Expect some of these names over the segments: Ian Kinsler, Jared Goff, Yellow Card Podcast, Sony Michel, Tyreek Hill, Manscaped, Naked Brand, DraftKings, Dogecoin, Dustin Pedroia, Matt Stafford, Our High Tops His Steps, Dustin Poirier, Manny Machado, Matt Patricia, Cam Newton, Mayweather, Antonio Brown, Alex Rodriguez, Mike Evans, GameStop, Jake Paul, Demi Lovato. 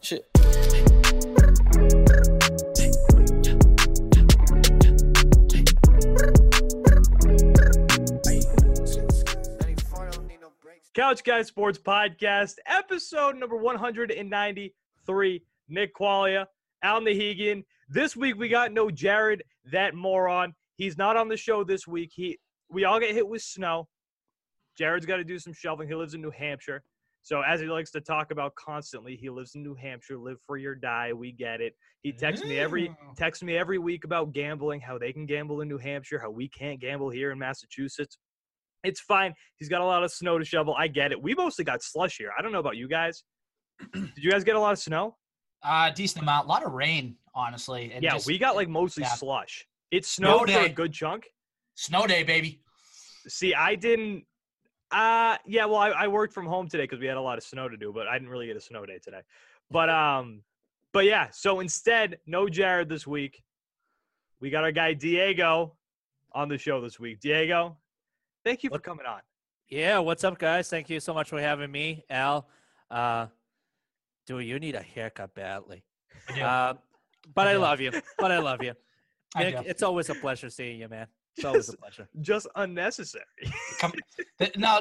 right, shit. Couch Guy Sports Podcast, episode number 193. Nick Qualia, Al Nahegan. This week we got no Jared, that moron. He's not on the show this week. We all get hit with snow. Jared's got to do some shoveling. He lives in New Hampshire. So as he likes to talk about constantly, he lives in New Hampshire. Live free or die. We get it. He texts me every week about gambling, how they can gamble in New Hampshire, how we can't gamble here in Massachusetts. It's fine. He's got a lot of snow to shovel. I get it. We mostly got slush here. I don't know about you guys. Did you guys get a lot of snow? Decent amount. A lot of rain, honestly. And yeah, we got like mostly slush. It snowed for a good chunk. Snow day, baby. See, I didn't. Yeah, well, I worked from home today because we had a lot of snow to do, but I didn't really get a snow day today. But yeah, so instead, no Jared this week. We got our guy Diego on the show this week. Diego, thank you for coming on. Yeah, what's up, guys? Thank you so much for having me, Al. Dude, you need a haircut badly. I love you. But I love you. Nick, it's always a pleasure seeing you, man. It's always a pleasure. Just unnecessary. No.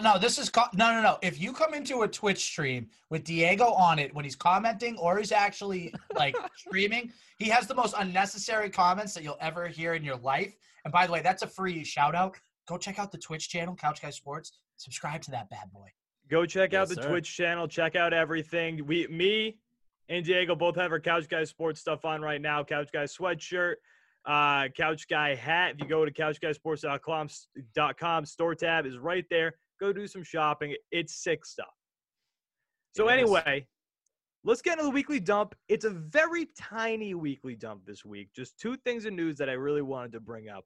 If you come into a Twitch stream with Diego on it when he's commenting or he's actually like streaming, he has the most unnecessary comments that you'll ever hear in your life. And by the way, that's a free shout out. Go check out the Twitch channel, Couch Guy Sports. Subscribe to that bad boy. Go check out the Twitch channel. Check out everything. Me and Diego both have our Couch Guy Sports stuff on right now. Couch Guy sweatshirt, Couch Guy hat. If you go to couchguysports.com, store tab is right there. Go do some shopping. It's sick stuff. So anyway, let's get into the weekly dump. It's a very tiny weekly dump this week. Just two things in news that I really wanted to bring up.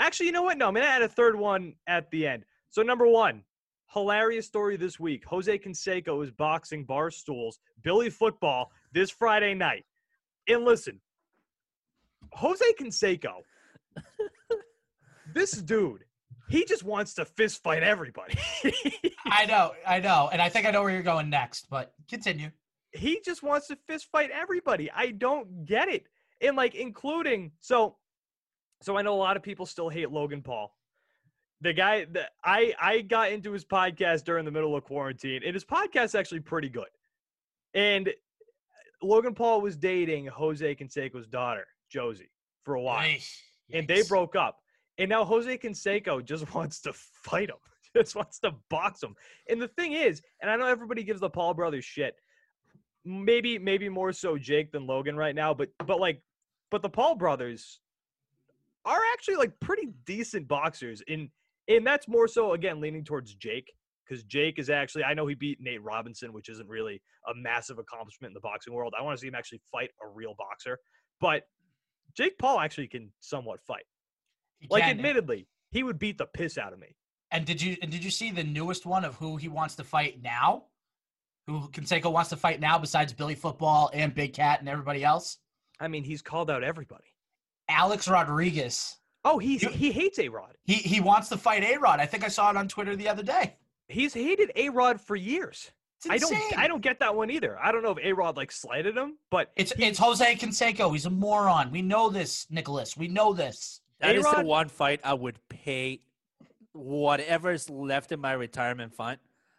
Actually, you know what? No, I'm going to add a third one at the end. So number one. Hilarious story this week. Jose Canseco is boxing Barstool's Billy Football this Friday night. And listen, Jose Canseco, this dude, he just wants to fist fight everybody. I know. And I think I know where you're going next, but continue. He just wants to fist fight everybody. I don't get it. And like including – so I know a lot of people still hate Logan Paul. The guy that I got into his podcast during the middle of quarantine, and his podcast's actually pretty good. And Logan Paul was dating Jose Canseco's daughter, Josie, for a while. And they broke up. And now Jose Canseco just wants to fight him. Just wants to box him. And the thing is, and I know everybody gives the Paul brothers shit, maybe more so Jake than Logan right now, but the Paul brothers are actually like pretty decent boxers And that's more so, again, leaning towards Jake, because Jake is actually – I know he beat Nate Robinson, which isn't really a massive accomplishment in the boxing world. I want to see him actually fight a real boxer. But Jake Paul actually can somewhat fight. Admittedly, he would beat the piss out of me. And did you see the newest one of who he wants to fight now? Who Canseco wants to fight now besides Billy Football and Big Cat and everybody else? I mean, he's called out everybody. Alex Rodriguez. Oh, he hates A-Rod. He wants to fight A-Rod. I think I saw it on Twitter the other day. He's hated A-Rod for years. I don't get that one either. I don't know if A-Rod like slighted him, but it's Jose Canseco. He's a moron. We know this, Nicholas. We know this. That A-Rod is the one fight I would pay whatever is left in my retirement fund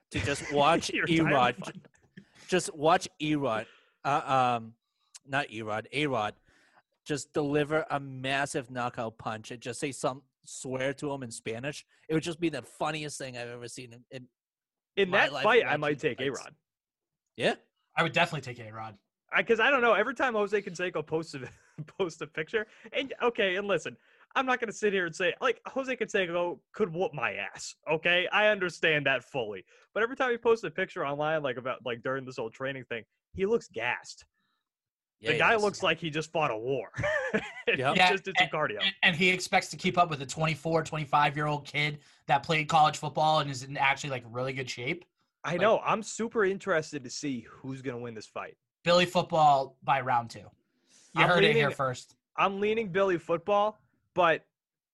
to just watch A-Rod. Just watch A-Rod. Not A-Rod. A-Rod. Just deliver a massive knockout punch and just say some swear to him in Spanish. It would just be the funniest thing I've ever seen in that life. Fight, I might take fights. A-Rod. Yeah. I would definitely take A-Rod. Because I don't know. Every time Jose Canseco posts a picture, and listen, I'm not going to sit here and say, like, Jose Canseco could whoop my ass, okay? I understand that fully. But every time he posts a picture online, about during this whole training thing, he looks gassed. Yeah, the guy looks like he just fought a war. Just did some cardio. And he expects to keep up with a 24, 25-year-old kid that played college football and is in actually, like, really good shape. I know. I'm super interested to see who's going to win this fight. Billy Football by round 2. You heard it here first. I'm leaning Billy Football, but,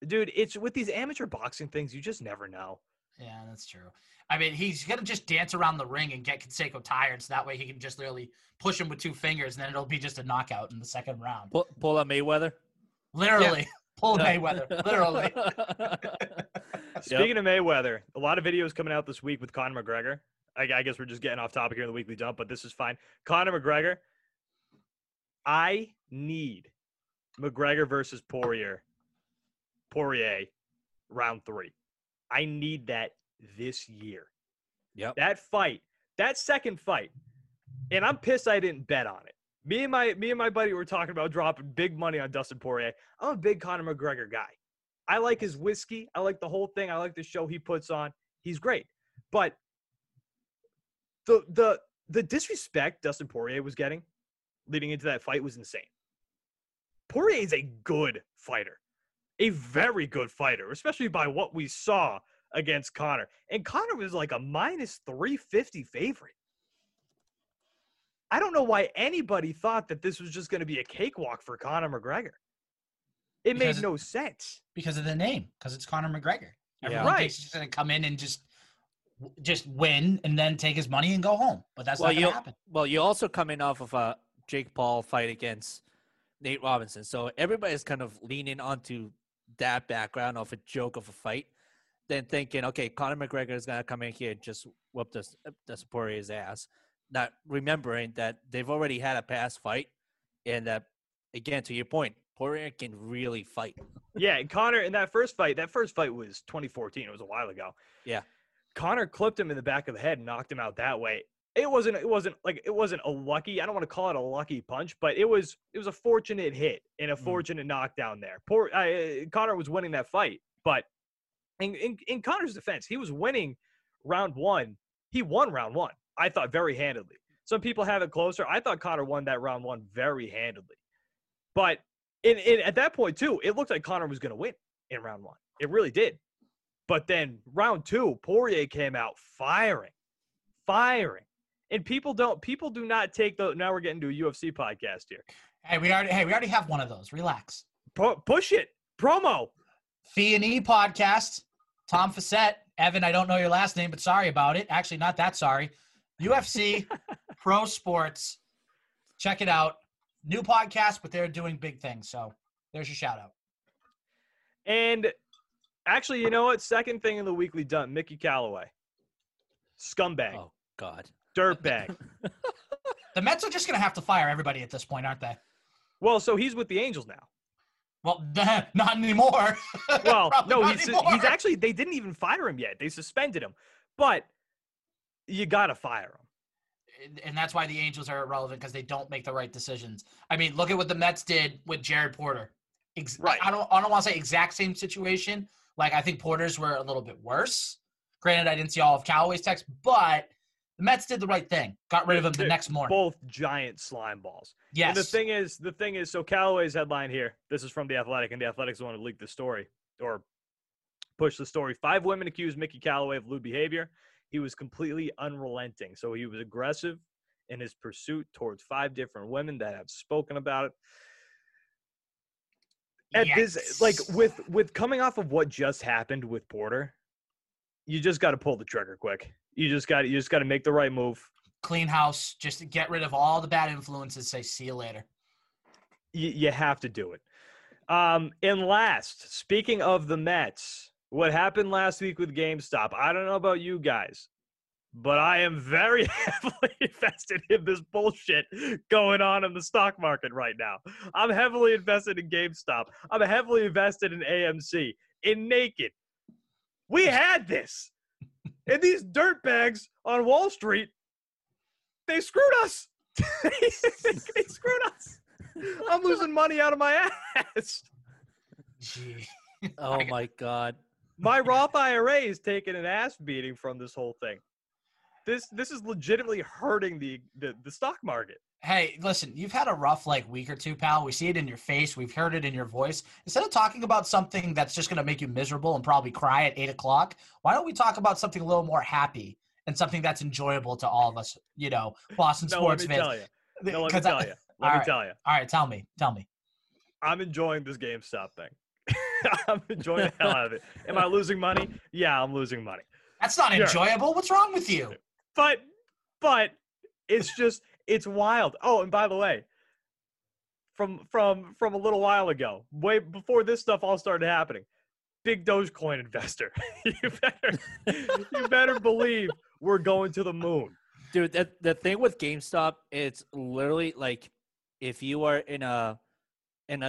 dude, it's with these amateur boxing things, you just never know. Yeah, that's true. I mean, he's going to just dance around the ring and get Canseco tired, so that way he can just literally push him with two fingers, and then it'll be just a knockout in the second round. Pull on Mayweather? Literally. Yeah. Pull Mayweather, literally. Speaking of Mayweather, a lot of videos coming out this week with Conor McGregor. I guess we're just getting off topic here in the weekly dump, but this is fine. Conor McGregor, I need McGregor versus Poirier, round 3. I need that this year. Yep. That fight, that second fight, and I'm pissed I didn't bet on it. Me and my buddy were talking about dropping big money on Dustin Poirier. I'm a big Conor McGregor guy. I like his whiskey. I like the whole thing. I like the show he puts on. He's great. But the disrespect Dustin Poirier was getting leading into that fight was insane. Poirier is a good fighter, a very good fighter, especially by what we saw against Conor. And Conor was like a minus 350 favorite. I don't know why anybody thought that this was just going to be a cakewalk for Conor McGregor. It made no sense. Because of the name, because it's Conor McGregor. Everyone thinks he's just going to come in and just win and then take his money and go home. But that's not going to happen. Well, you're also coming off of a Jake Paul fight against Nate Robinson. So everybody's kind of leaning onto that background of a joke of a fight, then thinking, okay, Conor McGregor is going to come in here and just whoop this Poirier's ass. Not remembering that they've already had a past fight, and again, to your point, Poirier can really fight. Yeah, and Conor in that first fight was 2014. It was a while ago. Yeah, Conor clipped him in the back of the head and knocked him out that way. It wasn't a lucky. I don't want to call it a lucky punch, but it was a fortunate hit and a fortunate knockdown there. Conor was winning that fight, but in Conor's defense, he was winning round one. He won round one. I thought very handedly. Some people have it closer. I thought Conor won that round one very handedly. But at that point, too, it looked like Conor was going to win in round one. It really did. But then round 2, Poirier came out firing. And people do not take the – now we're getting to a UFC podcast here. Hey, we already have one of those. Relax. Push it. Promo. Fee&E podcast. Tom Facette. Evan, I don't know your last name, but sorry about it. Actually, not that sorry. UFC Pro Sports. Check it out. New podcast, but they're doing big things. So there's your shout out. And actually, you know what? Second thing in the weekly dump, Mickey Callaway. Scumbag. Oh, God. Dirtbag. The Mets are just going to have to fire everybody at this point, aren't they? Well, so he's with the Angels now. Well, not anymore. Well, no, he's actually – they didn't even fire him yet. They suspended him. But you got to fire him. And that's why the Angels are irrelevant, because they don't make the right decisions. I mean, look at what the Mets did with Jared Porter. Right. I don't want to say exact same situation. Like, I think Porter's were a little bit worse. Granted, I didn't see all of Callaway's text, but the Mets did the right thing. Got rid of him the next morning. Both giant slime balls. Yes. And the thing is, so Callaway's headline here, this is from The Athletic, and The Athletic's the one to leak the story or push the story. 5 women accused Mickey Callaway of lewd behavior. He was completely unrelenting. So he was aggressive in his pursuit towards 5 different women that have spoken about it. At this, like with coming off of what just happened with Porter, you just got to pull the trigger quick. You just got to make the right move. Clean house. Just to get rid of all the bad influences. Say, see you later. You have to do it. And last, speaking of the Mets, what happened last week with GameStop, I don't know about you guys, but I am very heavily invested in this bullshit going on in the stock market right now. I'm heavily invested in GameStop. I'm heavily invested in AMC, in Naked. We had this. And these dirtbags on Wall Street, they screwed us. They screwed us. I'm losing money out of my ass. Gee. Oh, my God. My Roth IRA is taking an ass beating from this whole thing. This is legitimately hurting the stock market. Hey, listen, you've had a rough, week or two, pal. We see it in your face. We've heard it in your voice. Instead of talking about something that's just going to make you miserable and probably cry at 8 o'clock, why don't we talk about something a little more happy and something that's enjoyable to all of us, Boston sports fans? Let me tell you. All right, tell me. I'm enjoying this GameStop thing. I'm enjoying the hell out of it. Am I losing money? Yeah, I'm losing money. That's not enjoyable. What's wrong with you? But it's just it's wild. Oh, and by the way, from a little while ago, way before this stuff all started happening, big Dogecoin investor. You better believe we're going to the moon. Dude, the thing with GameStop, it's literally like if you are in a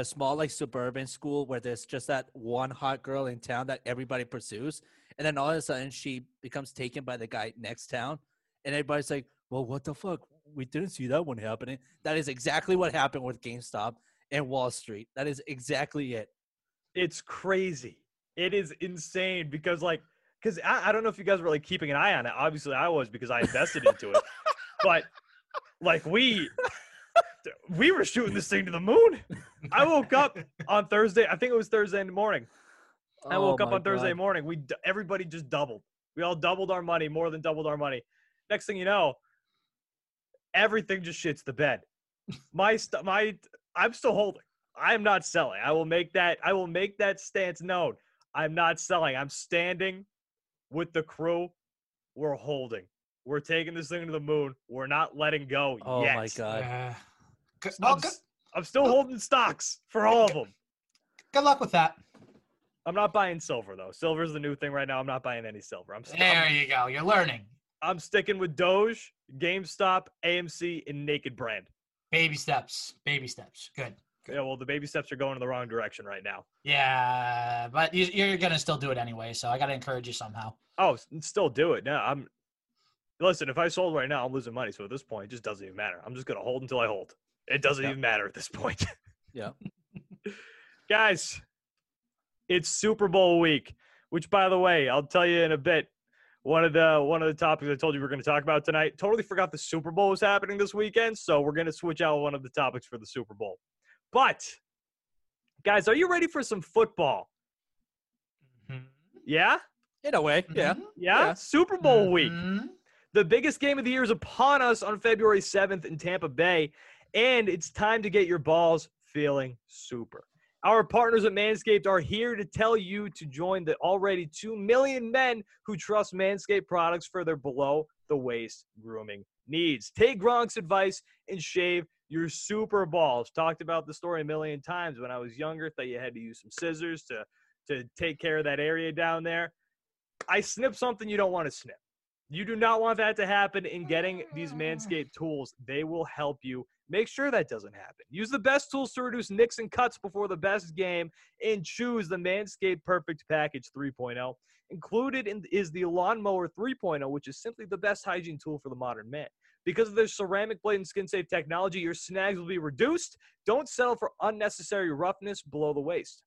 small like suburban school where there's just that one hot girl in town that everybody pursues, and then all of a sudden she becomes taken by the guy next town, and everybody's like, well, what the fuck? We didn't see that one happening. That is exactly what happened with GameStop and Wall Street. That is exactly it. It's crazy. It is insane because like – because I don't know if you guys were, like, keeping an eye on it. Obviously, I was because I invested into it. But, like, we were shooting this thing to the moon. I woke up on Thursday. I think it was Thursday morning. I woke up on Thursday morning. Everybody just doubled. We all doubled our money, more than doubled our money. Next thing you know, everything just shits the bed. I'm still holding. I am not selling. I will make that stance known. I'm not selling. I'm standing with the crew. We're holding. We're taking this thing to the moon. We're not letting go yet. Oh, my God. I'm still holding stocks for all of them. Good luck with that. I'm not buying silver, though. Silver's the new thing right now. I'm not buying any silver. There you go. You're learning. I'm sticking with Doge, GameStop, AMC, and Naked Brand. Baby steps. Baby steps. Good. Yeah, well, the baby steps are going in the wrong direction right now. Yeah, but you're going to still do it anyway, so I got to encourage you somehow. Oh, still do it. No, listen, if I sold right now, I'm losing money, so at this point, it just doesn't even matter. I'm just going to hold until I hold. It doesn't even matter at this point. Yeah. Guys, it's Super Bowl week, which, by the way, I'll tell you in a bit, one of the topics I told you we were going to talk about tonight, totally forgot the Super Bowl was happening this weekend, so we're going to switch out one of the topics for the Super Bowl. But, guys, are you ready for some football? Mm-hmm. Yeah? In a way, yeah. Mm-hmm. Yeah? Super Bowl week. The biggest game of the year is upon us on February 7th in Tampa Bay, and it's time to get your balls feeling super. Our partners at Manscaped are here to tell you to join the already 2 million men who trust Manscaped products for their below-the-waist grooming needs. Take Gronk's advice and shave your super balls. Talked about the story a million times. When I was younger, thought you had to use some scissors to take care of that area down there. I snip something you don't want to snip. You do not want that to happen. In getting these Manscaped tools, they will help you make sure that doesn't happen. Use the best tools to reduce nicks and cuts before the best game, and choose the Manscaped Perfect Package 3.0. Included is the Lawnmower 3.0, which is simply the best hygiene tool for the modern man. Because of their ceramic blade and skin-safe technology, your snags will be reduced. Don't settle for unnecessary roughness below the waist.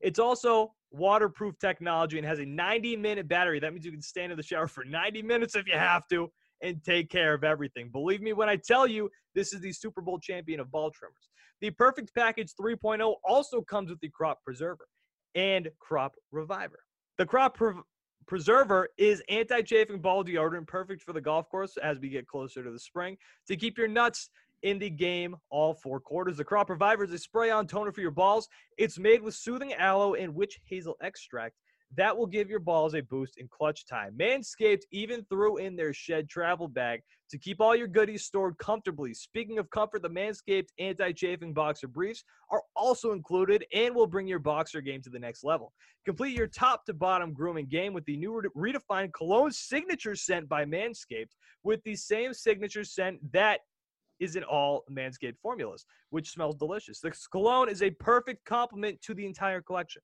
It's also waterproof technology and has a 90-minute battery. That means you can stand in the shower for 90 minutes if you have to and take care of everything. Believe me when I tell you, this is the Super Bowl champion of ball trimmers. The Perfect Package 3.0 also comes with the Crop Preserver and Crop Reviver. The Crop Preserver is anti-chafing ball deodorant, perfect for the golf course as we get closer to the spring, to keep your nuts in the game all four quarters. The Crop Reviver is a spray-on toner for your balls. It's made with soothing aloe and witch hazel extract that will give your balls a boost in clutch time. Manscaped even threw in their shed travel bag to keep all your goodies stored comfortably. Speaking of comfort, the Manscaped anti-chafing boxer briefs are also included and will bring your boxer game to the next level. Complete your top-to-bottom grooming game with the new redefined cologne signature scent by Manscaped, with the same signature scent that is in all Manscaped formulas, which smells delicious. This cologne is a perfect complement to the entire collection.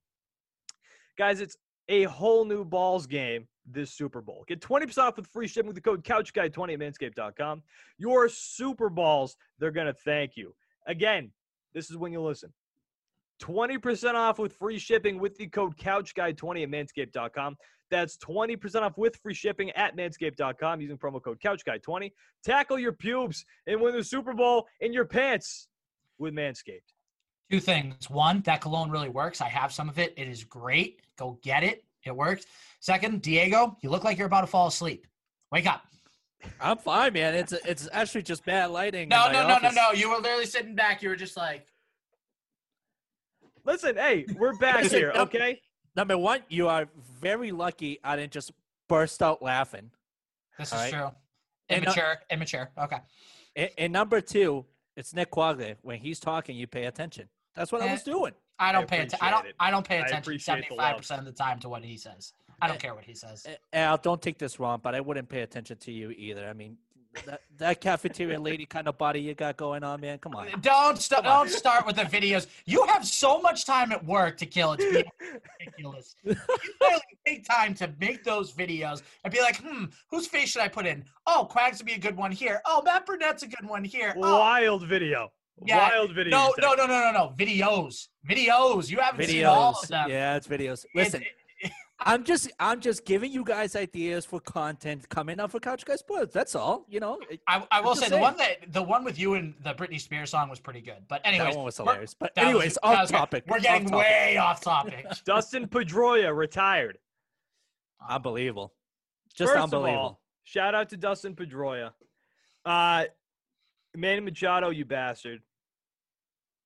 Guys, it's a whole new balls game this Super Bowl. Get 20% off with free shipping with the code CouchGuy20 at Manscaped.com. Your Super Balls, they're going to thank you. Again, this is when you listen. 20% off with free shipping with the code CouchGuy20 at Manscaped.com. That's 20% off with free shipping at Manscaped.com using promo code CouchGuy20. Tackle your pubes and win the Super Bowl in your pants with Manscaped. Two things. One, that cologne really works. I have some of it. It is great. Go get it. It worked. Second, Diego, you look like you're about to fall asleep. Wake up. I'm fine, man. It's actually just bad lighting. No. You were literally sitting back. You were just like. Listen, hey, we're back here, okay? Number one, you are very lucky I didn't just burst out laughing. This is true. Immature. Okay. And number two, it's Nick Quaglia. When he's talking, you pay attention. That's what I was doing. I don't pay attention 75% of the time to what he says. I don't care what he says. Al, don't take this wrong, but I wouldn't pay attention to you either. I mean, that cafeteria lady kind of body you got going on, man. Come on. Don't start with the videos. You have so much time at work to kill. It's ridiculous. You barely take time to make those videos and be like, whose face should I put in? Oh, Quags would be a good one here. Oh, Matt Burnett's a good one here. Oh. Wild video. Yeah. Wild videos. No. Videos. You haven't seen all of them. Yeah, it's videos. Listen. I'm just giving you guys ideas for content coming up for Couch Guy Sports. That's all, you know. I will say the one with you and the Britney Spears song was pretty good. But anyways, that one was hilarious. But anyways, off topic. We're getting way off topic. Dustin Pedroia retired. Unbelievable. Just first unbelievable. Of all, shout out to Dustin Pedroia. Manny Machado, you bastard.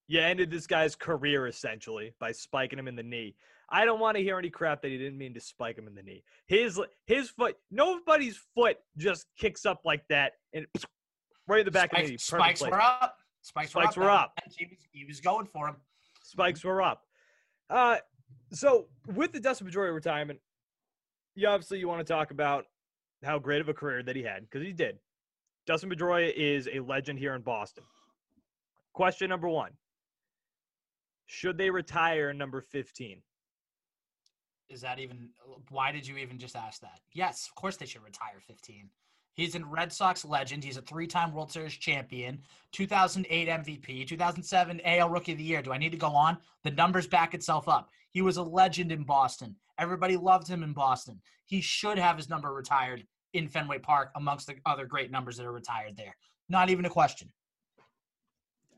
You ended this guy's career essentially by spiking him in the knee. I don't want to hear any crap that he didn't mean to spike him in the knee. His foot, nobody's foot just kicks up like that and right in the back of the knee. Spikes were up. Spikes were up. He was going for him. Spikes were up. So with the Dustin Pedroia retirement, you want to talk about how great of a career that he had, because he did. Dustin Pedroia is a legend here in Boston. Question number one. Should they retire number 15? Is that even – why did you even just ask that? Yes, of course they should retire 15. He's a Red Sox legend. He's a three-time World Series champion, 2008 MVP, 2007 AL Rookie of the Year. Do I need to go on? The numbers back itself up. He was a legend in Boston. Everybody loved him in Boston. He should have his number retired in Fenway Park amongst the other great numbers that are retired there. Not even a question.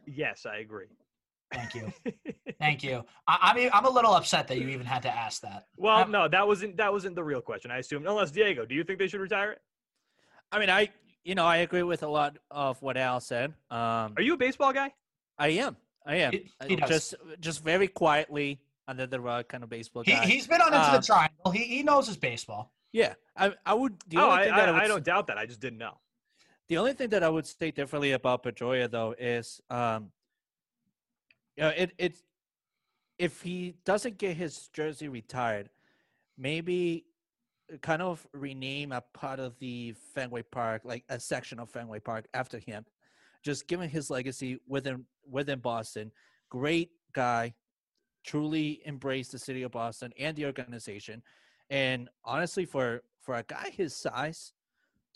Yes, I agree. Thank you. I'm a little upset that you even had to ask that. Well, no, that wasn't the real question, I assume. Unless, Diego, do you think they should retire it? I mean, I agree with a lot of what Al said. Are you a baseball guy? I am. He does. Just very quietly under the rug kind of baseball guy. He's been on Into the Triangle. He knows his baseball. Yeah, I would. I don't doubt that. I just didn't know. The only thing that I would state differently about Pedroia though is. If he doesn't get his jersey retired, maybe kind of rename a part of the Fenway Park, like a section of Fenway Park after him, just giving his legacy within Boston. Great guy, truly embraced the city of Boston and the organization. And honestly, for a guy his size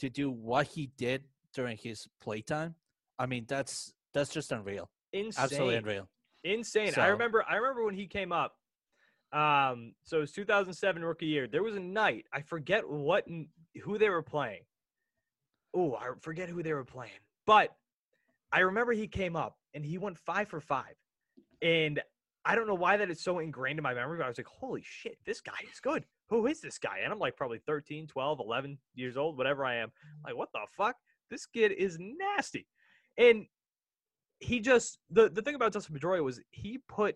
to do what he did during his playtime, I mean, that's just unreal. Insane. Absolutely unreal. Insane. So, I remember when he came up. So it was 2007 rookie year. There was a night, I forget who they were playing. Oh, I forget who they were playing. But I remember he came up and he went 5 for 5. And I don't know why that is so ingrained in my memory, but I was like, holy shit, this guy is good. Who is this guy? And I'm like probably 13, 12, 11 years old, whatever I am. I'm like, what the fuck? This kid is nasty. And he just – the thing about Dustin Pedroia was he put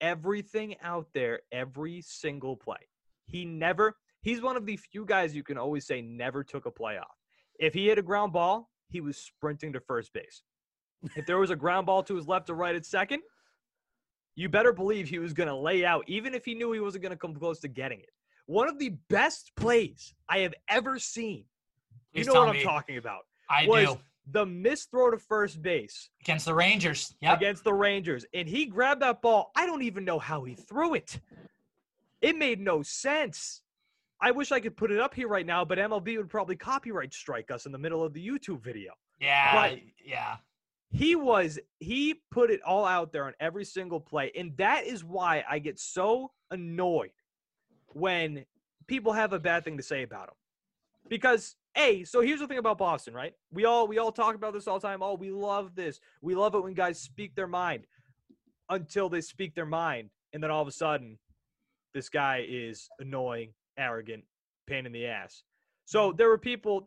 everything out there every single play. He never – he's one of the few guys you can always say never took a play off. If he hit a ground ball, he was sprinting to first base. If there was a ground ball to his left or right at second, you better believe he was going to lay out, even if he knew he wasn't going to come close to getting it. One of the best plays I have ever seen. You know what I'm talking about. I do. The missed throw to first base. Against the Rangers. Yep. Against the Rangers. And he grabbed that ball. I don't even know how he threw it. It made no sense. I wish I could put it up here right now, but MLB would probably copyright strike us in the middle of the YouTube video. Yeah. But yeah. He put it all out there on every single play. And that is why I get so annoyed when people have a bad thing to say about him. Because so here's the thing about Boston, right? We all talk about this all the time. Oh, we love this. We love it when guys speak their mind until they speak their mind. And then all of a sudden, this guy is annoying, arrogant, pain in the ass. So there are people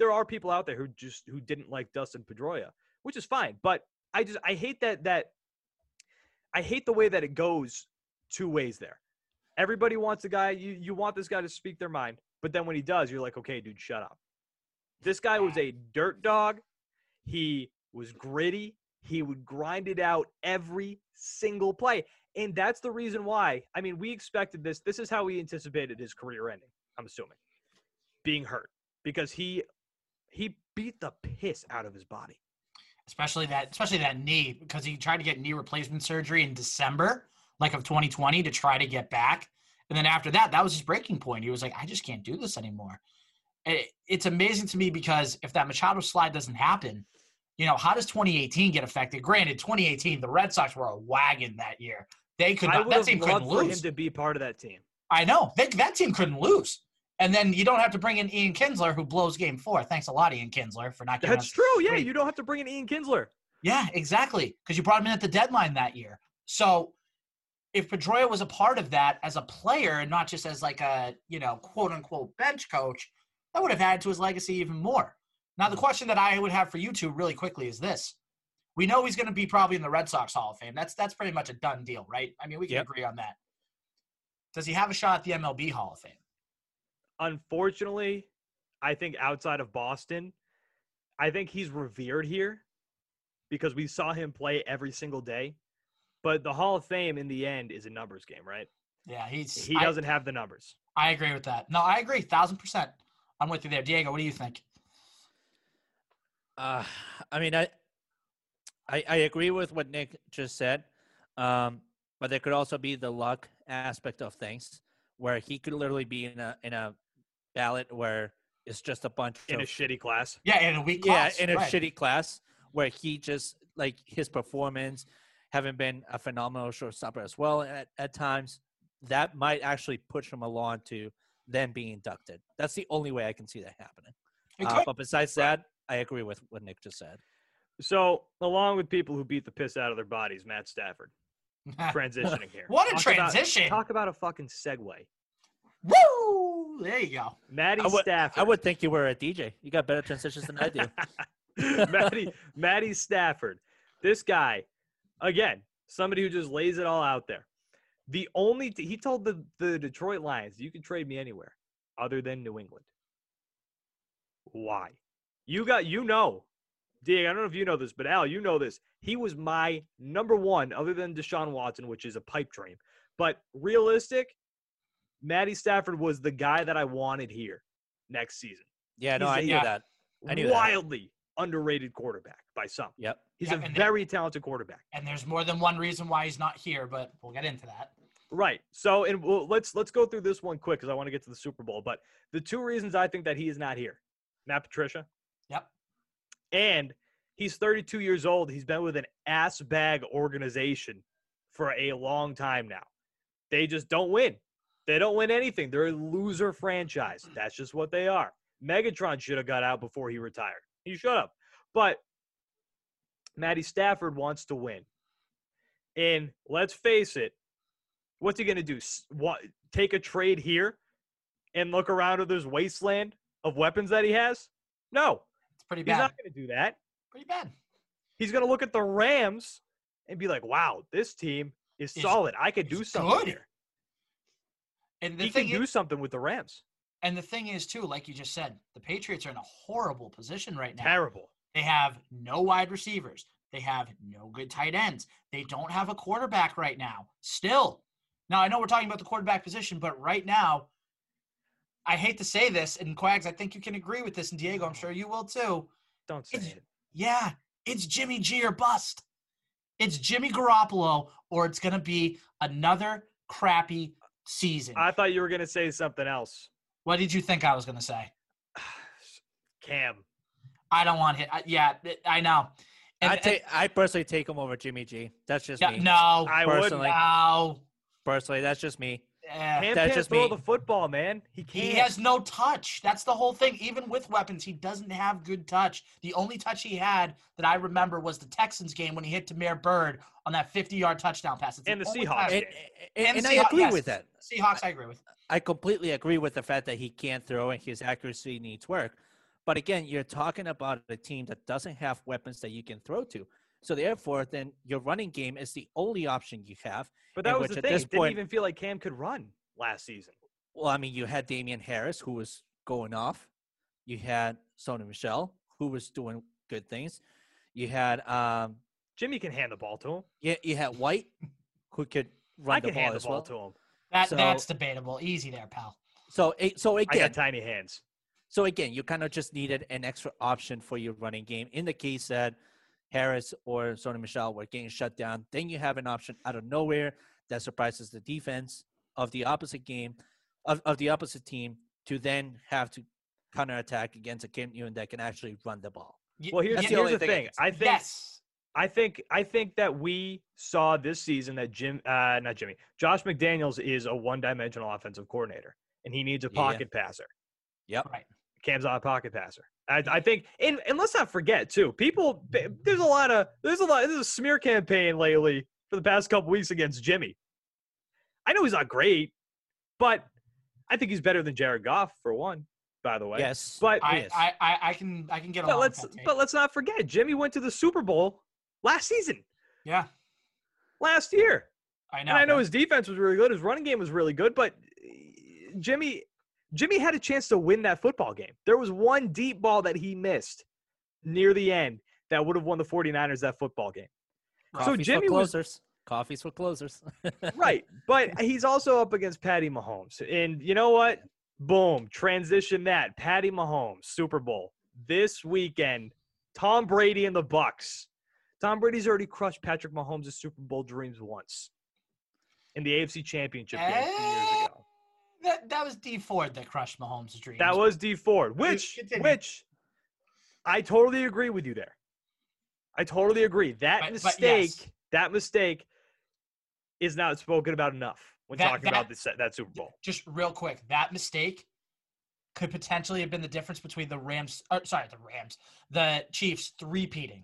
out there who didn't like Dustin Pedroia, which is fine. But I hate that I hate the way that it goes two ways there. Everybody wants the guy, you want this guy to speak their mind. But then when he does, you're like, okay, dude, shut up. This guy was a dirt dog. He was gritty. He would grind it out every single play. And that's the reason why. I mean, we expected this. This is how we anticipated his career ending, I'm assuming, being hurt. Because he beat the piss out of his body. Especially that knee, because he tried to get knee replacement surgery in December, like of 2020, to try to get back. And then after that, that was his breaking point. He was like, I just can't do this anymore. It's amazing to me because if that Machado slide doesn't happen, you know, how does 2018 get affected? Granted, 2018, the Red Sox were a wagon that year. They could not, that team couldn't lose. I would have loved for him to be part of that team. I know. That team couldn't lose. And then you don't have to bring in Ian Kinsler, who blows game 4. Thanks a lot, Ian Kinsler, for not getting us. That's true. Yeah, you don't have to bring in Ian Kinsler. Yeah, exactly, because you brought him in at the deadline that year. So if Pedroia was a part of that as a player and not just as like a, you know, quote-unquote bench coach, that would have added to his legacy even more. Now, the question that I would have for you two really quickly is this. We know he's going to be probably in the Red Sox Hall of Fame. That's pretty much a done deal, right? I mean, we can agree on that. Does he have a shot at the MLB Hall of Fame? Unfortunately, I think outside of Boston, I think he's revered here because we saw him play every single day. But the Hall of Fame in the end is a numbers game, right? Yeah, he doesn't have the numbers. I agree with that. No, I agree 1,000%. I'm with you there. Diego, what do you think? I mean, I agree with what Nick just said, but there could also be the luck aspect of things, where he could literally be in a ballot where it's just a bunch in a shitty class. Yeah, in a weak class. Yeah, in a shitty class where he just, like, his performance haven't been a phenomenal shortstopper as well at times. That might actually push him along to then being inducted. That's the only way I can see that happening. Okay. But besides that, I agree with what Nick just said. So, along with people who beat the piss out of their bodies, Matt Stafford. Transitioning here. What a transition. Talk about a fucking segue. Woo! There you go. Stafford. I would think you were a DJ. You got better transitions than I do. Matty Stafford. This guy, again, somebody who just lays it all out there. The only he told the Detroit Lions, you can trade me anywhere other than New England. Why? Diego, I don't know if you know this, but Al, you know this. He was my number one, other than Deshaun Watson, which is a pipe dream. But realistic, Matty Stafford was the guy that I wanted here next season. Yeah, no, I knew that. Wildly underrated quarterback by some. Yep. He's a very talented quarterback. And there's more than one reason why he's not here, but we'll get into that. Right. So, and let's go through this one quick because I want to get to the Super Bowl. But the two reasons I think that he is not here, Matt Patricia. Yep. And he's 32 years old. He's been with an ass-bag organization for a long time now. They just don't win. They don't win anything. They're a loser franchise. That's just what they are. Megatron should have got out before he retired. He should have. But Matty Stafford wants to win. And let's face it, what's he going to do? Take a trade here and look around at this wasteland of weapons that he has? No. Pretty bad. He's not going to do that. Pretty bad. He's going to look at the Rams and be like, wow, this team is solid. I could do something here. And he can do something with the Rams. And the thing is, too, like you just said, the Patriots are in a horrible position right now. Terrible. They have no wide receivers. They have no good tight ends. They don't have a quarterback right now. Still. Now, I know we're talking about the quarterback position, but right now, I hate to say this, and Quags, I think you can agree with this, and Diego, I'm sure you will too. Don't say it. Yeah, it's Jimmy G or bust. It's Jimmy Garoppolo, or it's going to be another crappy season. I thought you were going to say something else. What did you think I was going to say? Cam. I don't want him. Yeah, I know. And, I personally take him over Jimmy G. That's just me. No. I would. No. Personally, that's just me. Cam can't throw the football, man. He can't. He has no touch. That's the whole thing. Even with weapons, he doesn't have good touch. The only touch he had that I remember was the Texans game when he hit Demir Byrd on that 50-yard touchdown pass. And the Seahawks game. And I agree with that. Seahawks, I agree with. I completely agree with the fact that he can't throw and his accuracy needs work. But again, you're talking about a team that doesn't have weapons that you can throw to. So, therefore, then your running game is the only option you have. But that was the thing. It didn't even feel like Cam could run last season. Well, I mean, you had Damian Harris, who was going off. You had Sony Michel, who was doing good things. You had Jimmy can hand the ball to him. Yeah, you had White, who could run the ball hand as the ball well. To him. That's debatable. Easy there, pal. So again, I got tiny hands. So again, you kind of just needed an extra option for your running game. In the case that Harris or Sony Michel were getting shut down, then you have an option out of nowhere that surprises the defense of the opposite game, of the opposite team, to then have to counterattack against a Cam Newton that can actually run the ball. Well, here's the thing. I think that we saw this season that Josh McDaniels is a one-dimensional offensive coordinator, and he needs a pocket passer. Yep. Right. Cam's not a pocket passer. I think, and let's not forget too, people. There's a lot. There's a smear campaign lately for the past couple weeks against Jimmy. I know he's not great, but I think he's better than Jared Goff for one. By the way, yes, but I can get along. Let's not forget, Jimmy went to the Super Bowl last season. Yeah, last year. I know. And I know his defense was really good. His running game was really good, but Jimmy had a chance to win that football game. There was one deep ball that he missed near the end that would have won the 49ers that football game. Coffee's for closers. Right, but he's also up against Patty Mahomes, and you know what? Boom, transition that. Patty Mahomes, Super Bowl. This weekend, Tom Brady and the Bucks. Tom Brady's already crushed Patrick Mahomes' Super Bowl dreams once in the AFC Championship game a few years ago. That was Dee Ford that crushed Mahomes' dreams. That was Dee Ford, which I totally agree with you there. I totally agree. That mistake is not spoken about enough. When talking about that Super Bowl. Just real quick, that mistake could potentially have been the difference between the Chiefs three-peating.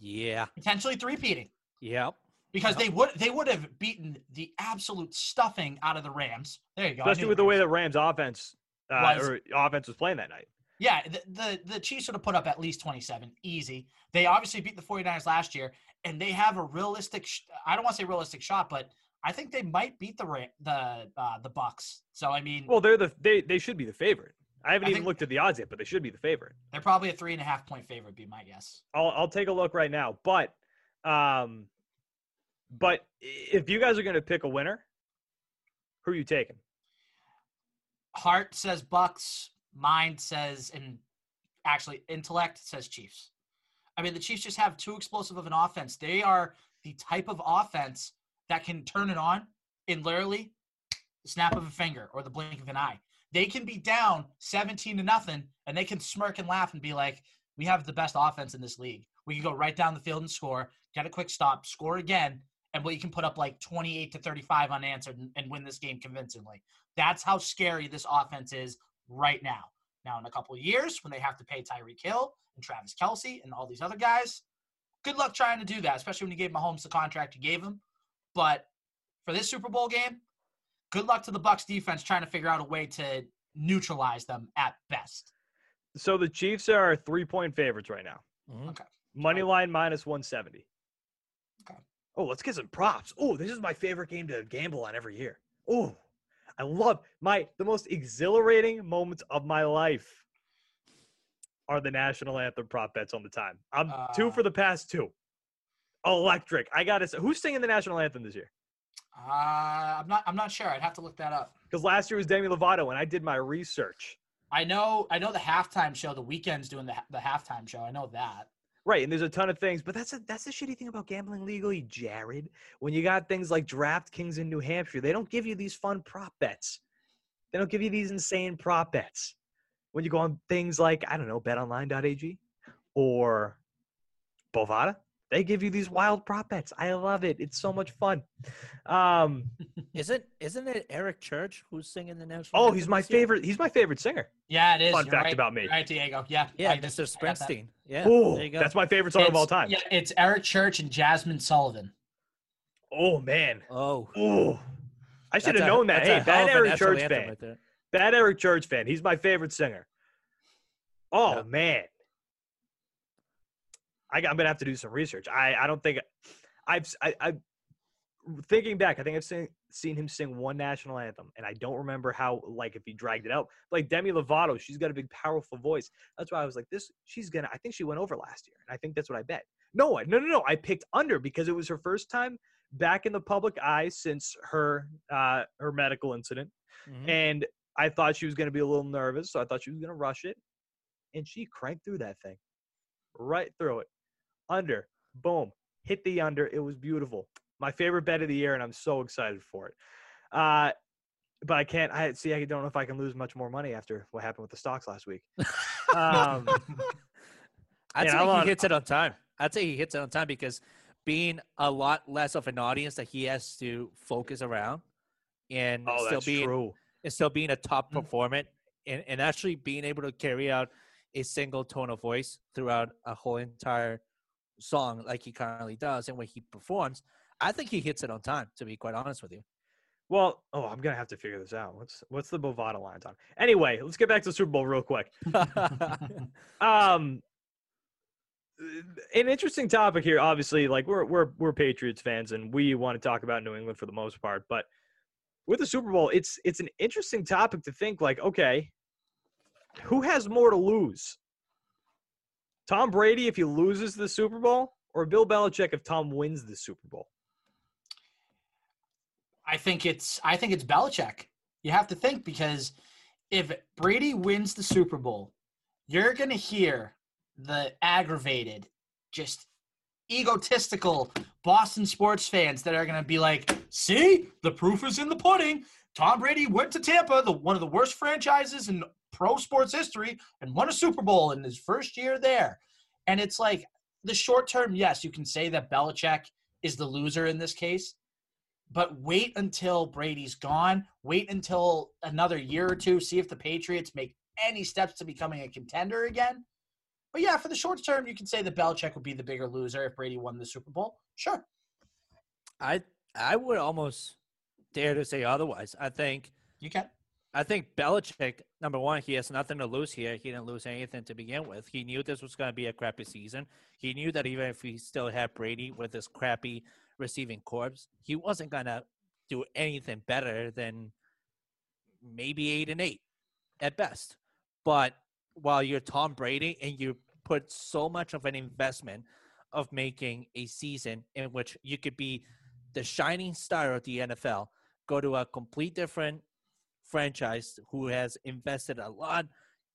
Yeah. Potentially three-peating. Yep. Because they would have beaten the absolute stuffing out of the Rams. There you go. Especially with the way the Rams offense was playing that night. Yeah, the Chiefs would have put up at least 27, easy. They obviously beat the 49ers last year, and they have a realistic I don't want to say realistic shot, but I think they might beat the Bucks. So I mean, well, they should be the favorite. I haven't even looked at the odds yet, but they should be the favorite. They're probably a 3.5 point favorite, be my guess. I'll take a look right now. But if you guys are going to pick a winner, who are you taking? Heart says Bucks. Mind says, and actually intellect says Chiefs. I mean, the Chiefs just have too explosive of an offense. They are the type of offense that can turn it on in literally the snap of a finger or the blink of an eye. They can be down 17-0, and they can smirk and laugh and be like, we have the best offense in this league. We can go right down the field and score, get a quick stop, score again, and we can put up like 28-35 unanswered and win this game convincingly. That's how scary this offense is right now. Now, in a couple of years, when they have to pay Tyreek Hill and Travis Kelce and all these other guys, good luck trying to do that, especially when you gave Mahomes the contract you gave him. But for this Super Bowl game, good luck to the Bucs defense trying to figure out a way to neutralize them at best. So the Chiefs are 3-point favorites right now. Mm-hmm. Okay. Money line minus 170. Okay. Oh, let's get some props. Oh, this is my favorite game to gamble on every year. Oh, I love the most exhilarating moments of my life are the national anthem prop bets on the time. I'm two for the past two. Electric. I gotta say, who's singing the national anthem this year? I'm not sure. I'd have to look that up. Because last year was Demi Lovato, and I did my research. I know the halftime show. The Weeknd's doing the halftime show. I know that. Right, and there's a ton of things, but that's the shitty thing about gambling legally, Jared. When you got things like DraftKings in New Hampshire, they don't give you these fun prop bets. They don't give you these insane prop bets. When you go on things like, I don't know, BetOnline.ag or Bovada. They give you these wild prop bets. I love it. It's so much fun. Isn't it Eric Church who's singing the national anthem? Oh, he's my favorite. He's my favorite singer. Yeah, it is. Fun fact about me. Right, Diego. Yeah. Yeah, Mr. Springsteen. Yeah. Ooh, there you go. That's my favorite song of all time. Yeah, it's Eric Church and Jasmine Sullivan. Oh man. Oh. Ooh. I should have known that. Hey, bad Eric Church fan. Right there. Bad Eric Church fan. He's my favorite singer. Oh yeah. Man. I'm gonna have to do some research. I don't think I thinking back, I think I've seen him sing one national anthem, and I don't remember how, like, if he dragged it out. Like Demi Lovato, she's got a big, powerful voice. That's why I was like, this, she's going to, I think she went over last year. And I think that's what I bet. No. I picked under because it was her first time back in the public eye since her, her medical incident. Mm-hmm. And I thought she was going to be a little nervous. So I thought she was going to rush it. And she cranked through that thing, right through it. Under, boom, hit the under. It was beautiful. My favorite bet of the year, and I'm so excited for it. But I can't – I don't know if I can lose much more money after what happened with the stocks last week. I'd say he hits it on time. I'd say he hits it on time because being a lot less of an audience that he has to focus around and still being a top performer and actually being able to carry out a single tone of voice throughout a whole entire song like he currently does and when he performs – I think he hits it on time, to be quite honest with you. Well, I'm going to have to figure this out. What's the Bovada line on? Anyway, let's get back to the Super Bowl real quick. An interesting topic here, obviously. Like, we're Patriots fans, and we want to talk about New England for the most part. But with the Super Bowl, it's an interesting topic to think, like, okay, who has more to lose? Tom Brady if he loses the Super Bowl, or Bill Belichick if Tom wins the Super Bowl? I think it's Belichick. You have to think, because if Brady wins the Super Bowl, you're going to hear the aggravated, just egotistical Boston sports fans that are going to be like, see, the proof is in the pudding. Tom Brady went to Tampa, one of the worst franchises in pro sports history, and won a Super Bowl in his first year there. And it's like, the short term, yes, you can say that Belichick is the loser in this case. But wait until Brady's gone. Wait until another year or two. See if the Patriots make any steps to becoming a contender again. But, yeah, for the short term, you can say that Belichick would be the bigger loser if Brady won the Super Bowl. Sure. I would almost dare to say otherwise. I think you can. I think Belichick, number one, he has nothing to lose here. He didn't lose anything to begin with. He knew this was going to be a crappy season. He knew that even if he still had Brady with this crappy receiving corps, he wasn't going to do anything better than maybe 8-8 at best. But while you're Tom Brady and you put so much of an investment of making a season in which you could be the shining star of the NFL, go to a complete different franchise who has invested a lot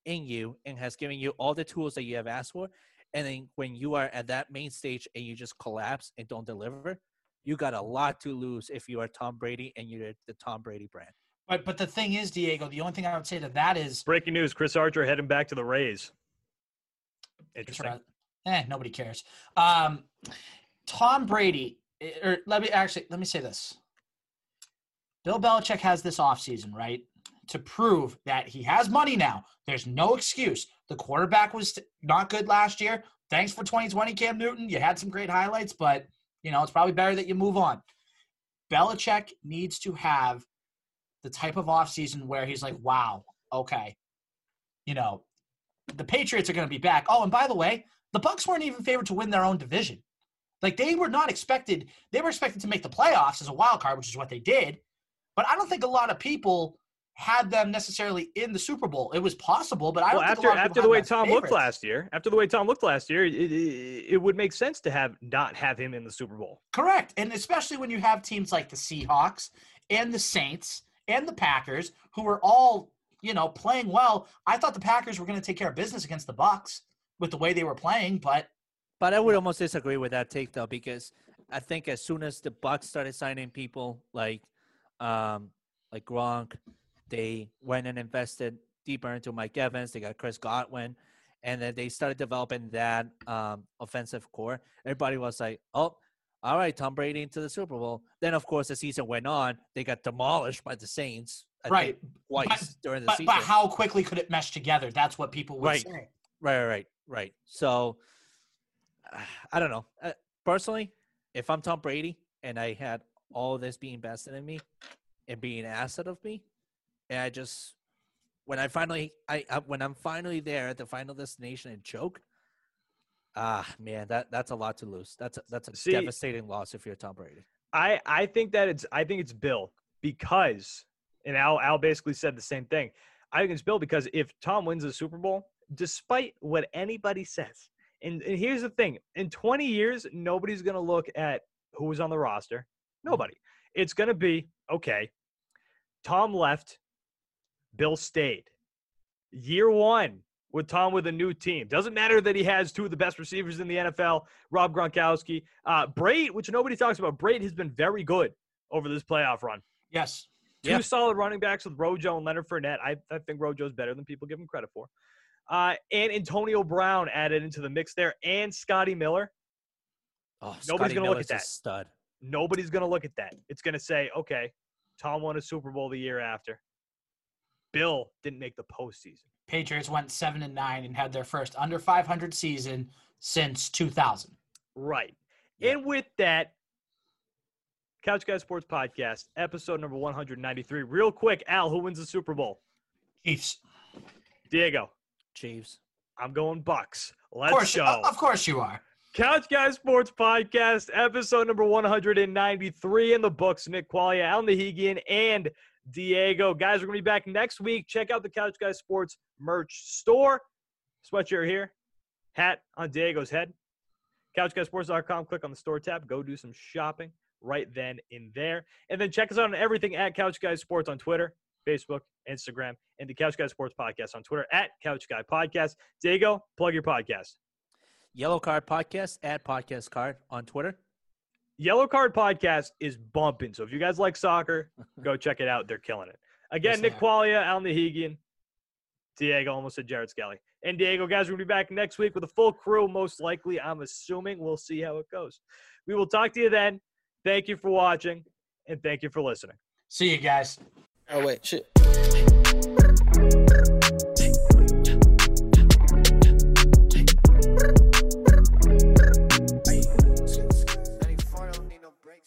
in you and has given you all the tools that you have asked for, and then when you are at that main stage and you just collapse and don't deliver, you got a lot to lose if you are Tom Brady and you're the Tom Brady brand. But the thing is, Diego, the only thing I would say to that is breaking news: Chris Archer heading back to the Rays. Interesting. Nobody cares. Tom Brady, or let me say this. Bill Belichick has this offseason, right, to prove that he has money now. There's no excuse. The quarterback was not good last year. Thanks for 2020, Cam Newton. You had some great highlights, but, you know, it's probably better that you move on. Belichick needs to have the type of offseason where he's like, wow, okay, you know, the Patriots are going to be back. Oh, and by the way, the Bucs weren't even favored to win their own division. Like, they were not expected. They were expected to make the playoffs as a wild card, which is what they did. But I don't think a lot of people had them necessarily in the Super Bowl. It was possible, but after the way Tom looked last year, it would make sense to not have him in the Super Bowl. Correct, and especially when you have teams like the Seahawks and the Saints and the Packers, who were all, you know, playing well. I thought the Packers were going to take care of business against the Bucs with the way they were playing, but I would almost disagree with that take though, because I think as soon as the Bucs started signing people like Gronk, they went and invested deeper into Mike Evans. They got Chris Godwin, and then they started developing that offensive core. Everybody was like, oh, all right, Tom Brady into the Super Bowl. Then, of course, the season went on. They got demolished by the Saints, twice during the season. But how quickly could it mesh together? That's what people would say. Right. So, I don't know. Personally, if I'm Tom Brady and I had all this being invested in me and being an asset of me, and I just, when I finally, when I'm finally there at the final destination and choke, that's a lot to lose. That's a devastating loss if you're Tom Brady. I think it's Bill because, and Al basically said the same thing. I think it's Bill because if Tom wins the Super Bowl, despite what anybody says, and here's the thing, in 20 years, nobody's going to look at who was on the roster. Nobody. It's going to be, okay, Tom left, Bill stayed. Year one with Tom with a new team. Doesn't matter that he has two of the best receivers in the NFL, Rob Gronkowski. Brady, which nobody talks about, Brady has been very good over this playoff run. Yes. Two solid running backs with Rojo and Leonard Fournette. I think Rojo's better than people give him credit for. And Antonio Brown added into the mix there, and Scotty Miller. Oh, nobody's going to look at that. Stud. Nobody's going to look at that. It's going to say, okay, Tom won a Super Bowl the year after. Bill didn't make the postseason. Patriots went 7-9 and had their first under 500 season since 2000. Right. Yeah. And with that, Couch Guy Sports Podcast, episode number 193. Real quick, Al, who wins the Super Bowl? Chiefs. Diego. Chiefs. I'm going Bucks. Let's go. Of course you are. Couch Guy Sports Podcast, episode number 193 in the books. Nick Qualia, Al Nahigian, and Diego. Guys, we're going to be back next week. Check out the Couch Guy Sports merch store. Sweatshirt here. Hat on Diego's head. CouchGuySports.com. Click on the store tab. Go do some shopping right then in there. And then check us out on everything at Couch Guy Sports on Twitter, Facebook, Instagram, and the Couch Guy Sports Podcast on Twitter at Couch Guy Podcast. Diego, plug your podcast. Yellow Card Podcast at Podcast Card on Twitter. Yellow Card Podcast is bumping. So if you guys like soccer, go check it out. They're killing it. Again, Nick Qualia, Al Nahigian, Diego, almost said Jared Scally. And Diego, guys, we're going to be back next week with a full crew, most likely, I'm assuming. We'll see how it goes. We will talk to you then. Thank you for watching, and thank you for listening. See you guys. Oh, wait, shit.